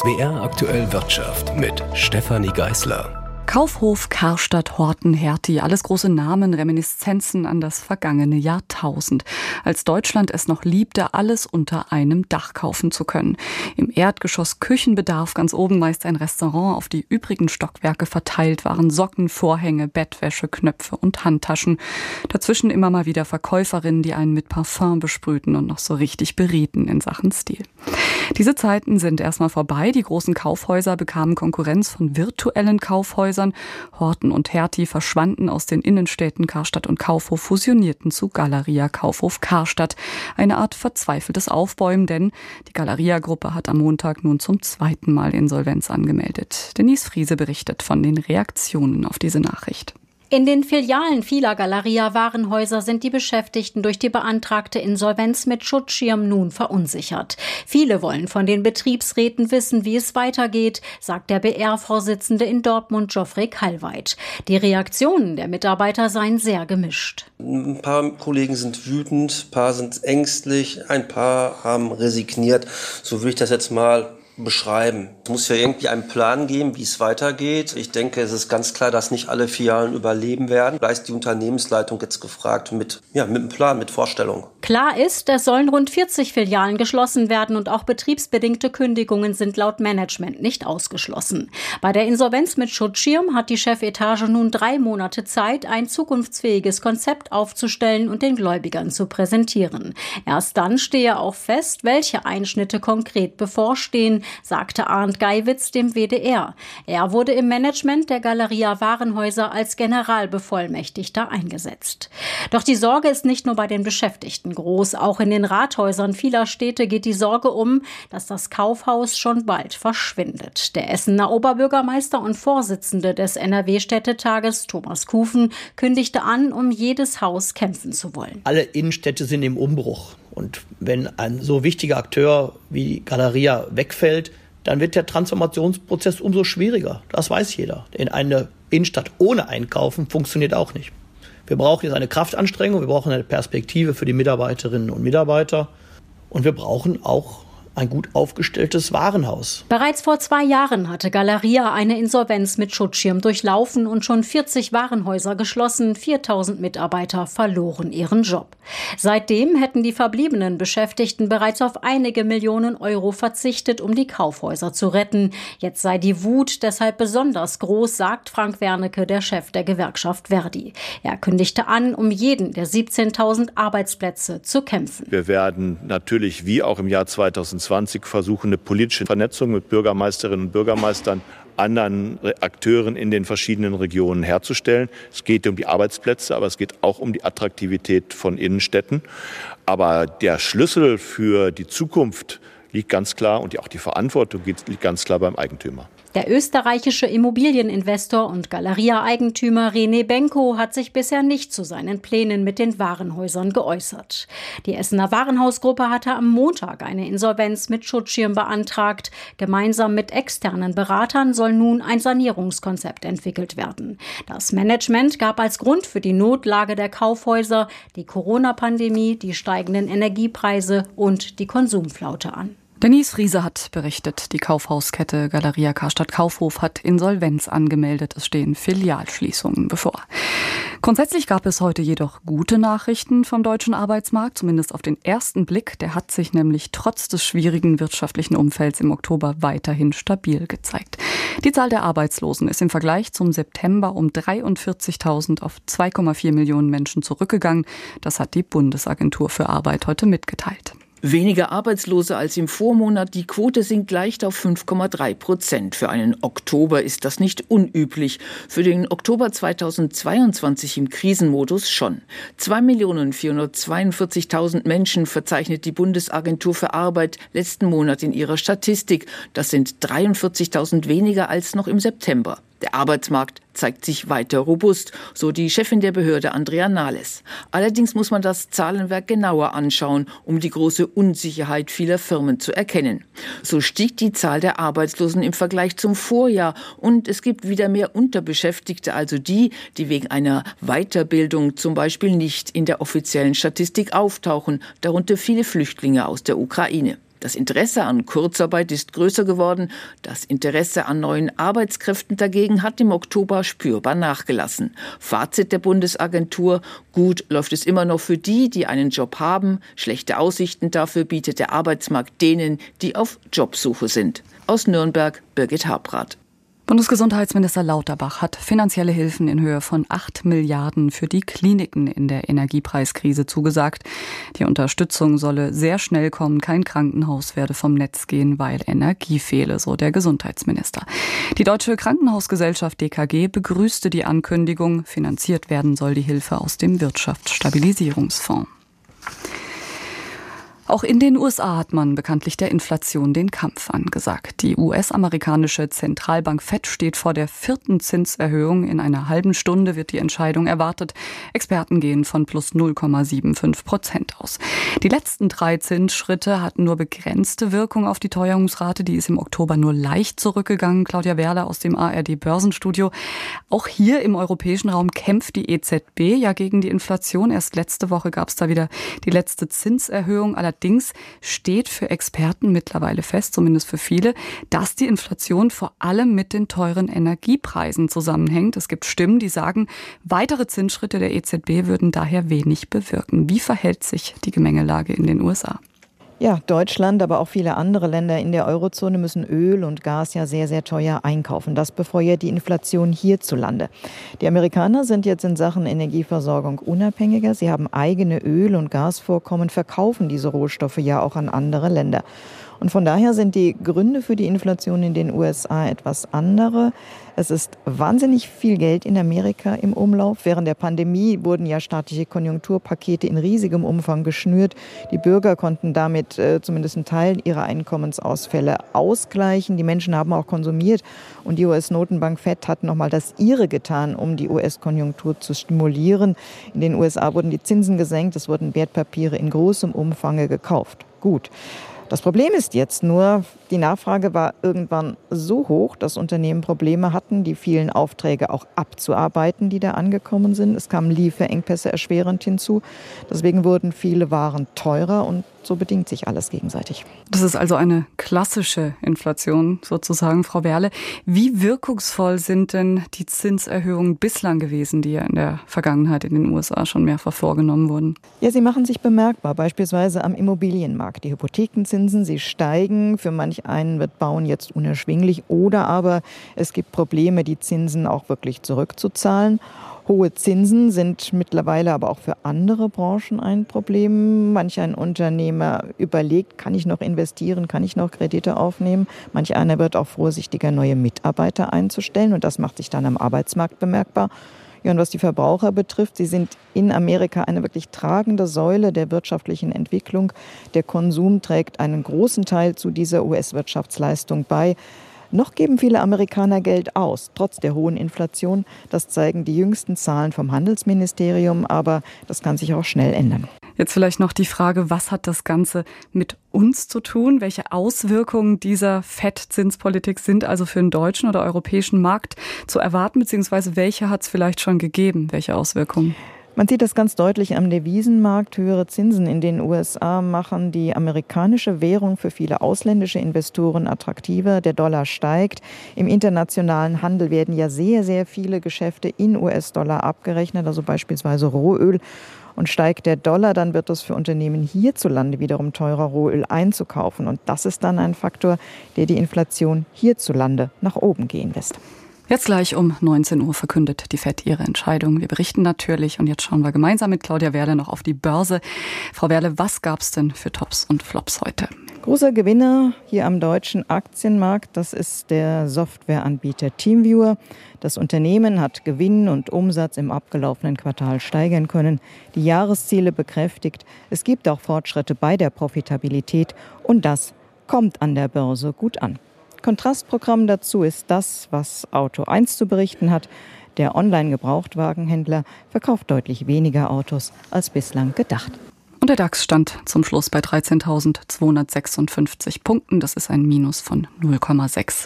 SWR Aktuell Wirtschaft mit Stefanie Geißler. Kaufhof Karstadt, Horten, Hertie, alles große Namen, Reminiszenzen an das vergangene Jahrtausend, als Deutschland es noch liebte, alles unter einem Dach kaufen zu können. Im Erdgeschoss Küchenbedarf, ganz oben meist ein Restaurant, auf die übrigen Stockwerke verteilt waren Socken, Vorhänge, Bettwäsche, Knöpfe und Handtaschen. Dazwischen immer mal wieder Verkäuferinnen, die einen mit Parfum besprühten und noch so richtig berieten in Sachen Stil. Diese Zeiten sind erstmal vorbei. Die großen Kaufhäuser bekamen Konkurrenz von virtuellen Kaufhäusern. Horten und Hertie verschwanden aus den Innenstädten. Karstadt und Kaufhof fusionierten zu Galeria Kaufhof Karstadt. Eine Art verzweifeltes Aufbäumen, denn die Galeria-Gruppe hat am Montag nun zum zweiten Mal Insolvenz angemeldet. Denise Friese berichtet von den Reaktionen auf diese Nachricht. In den Filialen vieler Galeria-Warenhäuser sind die Beschäftigten durch die beantragte Insolvenz mit Schutzschirm nun verunsichert. Viele wollen von den Betriebsräten wissen, wie es weitergeht, sagt der BR-Vorsitzende in Dortmund, Joffrey Kallweit. Die Reaktionen der Mitarbeiter seien sehr gemischt. Ein paar Kollegen sind wütend, ein paar sind ängstlich, ein paar haben resigniert. So will ich das jetzt mal beschreiben. Es muss ja irgendwie einen Plan geben, wie es weitergeht. Ich denke, es ist ganz klar, dass nicht alle Filialen überleben werden. Da ist die Unternehmensleitung jetzt gefragt mit einem Plan, mit Vorstellung. Klar ist, es sollen rund 40 Filialen geschlossen werden und auch betriebsbedingte Kündigungen sind laut Management nicht ausgeschlossen. Bei der Insolvenz mit Schutzschirm hat die Chefetage nun 3 Monate Zeit, ein zukunftsfähiges Konzept aufzustellen und den Gläubigern zu präsentieren. Erst dann stehe auch fest, welche Einschnitte konkret bevorstehen, sagte Arndt Geiwitz dem WDR. Er wurde im Management der Galeria Warenhäuser als Generalbevollmächtigter eingesetzt. Doch die Sorge ist nicht nur bei den Beschäftigten groß. Auch in den Rathäusern vieler Städte geht die Sorge um, dass das Kaufhaus schon bald verschwindet. Der Essener Oberbürgermeister und Vorsitzende des NRW-Städtetages, Thomas Kufen, kündigte an, um jedes Haus kämpfen zu wollen. Alle Innenstädte sind im Umbruch. Und wenn ein so wichtiger Akteur wie Galeria wegfällt, dann wird der Transformationsprozess umso schwieriger. Das weiß jeder. In eine Innenstadt ohne Einkaufen funktioniert auch nicht. Wir brauchen jetzt eine Kraftanstrengung, wir brauchen eine Perspektive für die Mitarbeiterinnen und Mitarbeiter und wir brauchen auch ein gut aufgestelltes Warenhaus. Bereits vor 2 Jahren hatte Galeria eine Insolvenz mit Schutzschirm durchlaufen und schon 40 Warenhäuser geschlossen. 4.000 Mitarbeiter verloren ihren Job. Seitdem hätten die verbliebenen Beschäftigten bereits auf einige Millionen Euro verzichtet, um die Kaufhäuser zu retten. Jetzt sei die Wut deshalb besonders groß, sagt Frank Werneke, der Chef der Gewerkschaft Verdi. Er kündigte an, um jeden der 17.000 Arbeitsplätze zu kämpfen. Wir werden natürlich wie auch im Jahr 2020 versuchen, eine politische Vernetzung mit Bürgermeisterinnen und Bürgermeistern, anderen Akteuren in den verschiedenen Regionen herzustellen. Es geht um die Arbeitsplätze, aber es geht auch um die Attraktivität von Innenstädten. Aber der Schlüssel für die Zukunft liegt ganz klar und auch die Verantwortung liegt ganz klar beim Eigentümer. Der österreichische Immobilieninvestor und Galeria-Eigentümer René Benko hat sich bisher nicht zu seinen Plänen mit den Warenhäusern geäußert. Die Essener Warenhausgruppe hatte am Montag eine Insolvenz mit Schutzschirm beantragt. Gemeinsam mit externen Beratern soll nun ein Sanierungskonzept entwickelt werden. Das Management gab als Grund für die Notlage der Kaufhäuser die Corona-Pandemie, die steigenden Energiepreise und die Konsumflaute an. Denise Friese hat berichtet, die Kaufhauskette Galeria Karstadt Kaufhof hat Insolvenz angemeldet. Es stehen Filialschließungen bevor. Grundsätzlich gab es heute jedoch gute Nachrichten vom deutschen Arbeitsmarkt, zumindest auf den ersten Blick. Der hat sich nämlich trotz des schwierigen wirtschaftlichen Umfelds im Oktober weiterhin stabil gezeigt. Die Zahl der Arbeitslosen ist im Vergleich zum September um 43.000 auf 2,4 Millionen Menschen zurückgegangen. Das hat die Bundesagentur für Arbeit heute mitgeteilt. Weniger Arbeitslose als im Vormonat, die Quote sinkt leicht auf 5,3%. Für einen Oktober ist das nicht unüblich, für den Oktober 2022 im Krisenmodus schon. 2.442.000 Menschen verzeichnet die Bundesagentur für Arbeit letzten Monat in ihrer Statistik. Das sind 43.000 weniger als noch im September. Der Arbeitsmarkt zeigt sich weiter robust, so die Chefin der Behörde Andrea Nahles. Allerdings muss man das Zahlenwerk genauer anschauen, um die große Unsicherheit vieler Firmen zu erkennen. So stieg die Zahl der Arbeitslosen im Vergleich zum Vorjahr und es gibt wieder mehr Unterbeschäftigte, also die, die wegen einer Weiterbildung zum Beispiel nicht in der offiziellen Statistik auftauchen, darunter viele Flüchtlinge aus der Ukraine. Das Interesse an Kurzarbeit ist größer geworden. Das Interesse an neuen Arbeitskräften dagegen hat im Oktober spürbar nachgelassen. Fazit der Bundesagentur: Gut läuft es immer noch für die, die einen Job haben. Schlechte Aussichten dafür bietet der Arbeitsmarkt denen, die auf Jobsuche sind. Aus Nürnberg, Birgit Habrath. Bundesgesundheitsminister Lauterbach hat finanzielle Hilfen in Höhe von 8 Milliarden für die Kliniken in der Energiepreiskrise zugesagt. Die Unterstützung solle sehr schnell kommen, kein Krankenhaus werde vom Netz gehen, weil Energie fehle, so der Gesundheitsminister. Die Deutsche Krankenhausgesellschaft DKG begrüßte die Ankündigung, finanziert werden soll die Hilfe aus dem Wirtschaftsstabilisierungsfonds. Auch in den USA hat man bekanntlich der Inflation den Kampf angesagt. Die US-amerikanische Zentralbank Fed steht vor der 4. Zinserhöhung. In einer halben Stunde wird die Entscheidung erwartet. Experten gehen von plus 0,75% aus. Die letzten 3 Zinsschritte hatten nur begrenzte Wirkung auf die Teuerungsrate. Die ist im Oktober nur leicht zurückgegangen. Claudia Werle aus dem ARD-Börsenstudio. Auch hier im europäischen Raum kämpft die EZB ja gegen die Inflation. Erst letzte Woche gab es da wieder die letzte Zinserhöhung. Allerdings steht für Experten mittlerweile fest, zumindest für viele, dass die Inflation vor allem mit den teuren Energiepreisen zusammenhängt. Es gibt Stimmen, die sagen, weitere Zinsschritte der EZB würden daher wenig bewirken. Wie verhält sich die Gemengelage in den USA? Ja, Deutschland, aber auch viele andere Länder in der Eurozone müssen Öl und Gas ja sehr, sehr teuer einkaufen. Das befeuert die Inflation hierzulande. Die Amerikaner sind jetzt in Sachen Energieversorgung unabhängiger. Sie haben eigene Öl- und Gasvorkommen, verkaufen diese Rohstoffe ja auch an andere Länder. Und von daher sind die Gründe für die Inflation in den USA etwas andere. Es ist wahnsinnig viel Geld in Amerika im Umlauf. Während der Pandemie wurden ja staatliche Konjunkturpakete in riesigem Umfang geschnürt. Die Bürger konnten damit zumindest einen Teil ihrer Einkommensausfälle ausgleichen. Die Menschen haben auch konsumiert. Und die US-Notenbank Fed hat nochmal das ihre getan, um die US-Konjunktur zu stimulieren. In den USA wurden die Zinsen gesenkt. Es wurden Wertpapiere in großem Umfang gekauft. Gut. Das Problem ist jetzt nur, die Nachfrage war irgendwann so hoch, dass Unternehmen Probleme hatten, die vielen Aufträge auch abzuarbeiten, die da angekommen sind. Es kamen Lieferengpässe erschwerend hinzu. Deswegen wurden viele Waren teurer und so bedingt sich alles gegenseitig. Das ist also eine klassische Inflation sozusagen, Frau Werle. Wie wirkungsvoll sind denn die Zinserhöhungen bislang gewesen, die ja in der Vergangenheit in den USA schon mehrfach vorgenommen wurden? Ja, sie machen sich bemerkbar, beispielsweise am Immobilienmarkt. Die Hypothekenzinsen, sie steigen. Für manch einen wird Bauen jetzt unerschwinglich. Oder aber es gibt Probleme, die Zinsen auch wirklich zurückzuzahlen. Hohe Zinsen sind mittlerweile aber auch für andere Branchen ein Problem. Manch ein Unternehmer überlegt, kann ich noch investieren, kann ich noch Kredite aufnehmen? Manch einer wird auch vorsichtiger, neue Mitarbeiter einzustellen. Und das macht sich dann am Arbeitsmarkt bemerkbar. Ja, und was die Verbraucher betrifft, sie sind in Amerika eine wirklich tragende Säule der wirtschaftlichen Entwicklung. Der Konsum trägt einen großen Teil zu dieser US-Wirtschaftsleistung bei. Noch geben viele Amerikaner Geld aus, trotz der hohen Inflation. Das zeigen die jüngsten Zahlen vom Handelsministerium, aber das kann sich auch schnell ändern. Jetzt vielleicht noch die Frage, was hat das Ganze mit uns zu tun? Welche Auswirkungen dieser Fed-Zinspolitik sind also für den deutschen oder europäischen Markt zu erwarten, beziehungsweise welche hat es vielleicht schon gegeben? Welche Auswirkungen? Man sieht das ganz deutlich am Devisenmarkt. Höhere Zinsen in den USA machen die amerikanische Währung für viele ausländische Investoren attraktiver. Der Dollar steigt. Im internationalen Handel werden ja sehr, sehr viele Geschäfte in US-Dollar abgerechnet, also beispielsweise Rohöl. Und steigt der Dollar, dann wird es für Unternehmen hierzulande wiederum teurer, Rohöl einzukaufen. Und das ist dann ein Faktor, der die Inflation hierzulande nach oben gehen lässt. Jetzt gleich um 19 Uhr verkündet die Fed ihre Entscheidung. Wir berichten natürlich und jetzt schauen wir gemeinsam mit Claudia Werle noch auf die Börse. Frau Werle, was gab es denn für Tops und Flops heute? Großer Gewinner hier am deutschen Aktienmarkt, das ist der Softwareanbieter TeamViewer. Das Unternehmen hat Gewinn und Umsatz im abgelaufenen Quartal steigern können, die Jahresziele bekräftigt. Es gibt auch Fortschritte bei der Profitabilität und das kommt an der Börse gut an. Kontrastprogramm dazu ist das, was Auto1 zu berichten hat. Der Online-Gebrauchtwagenhändler verkauft deutlich weniger Autos als bislang gedacht. Und der DAX stand zum Schluss bei 13.256 Punkten. Das ist ein Minus von 0,6%.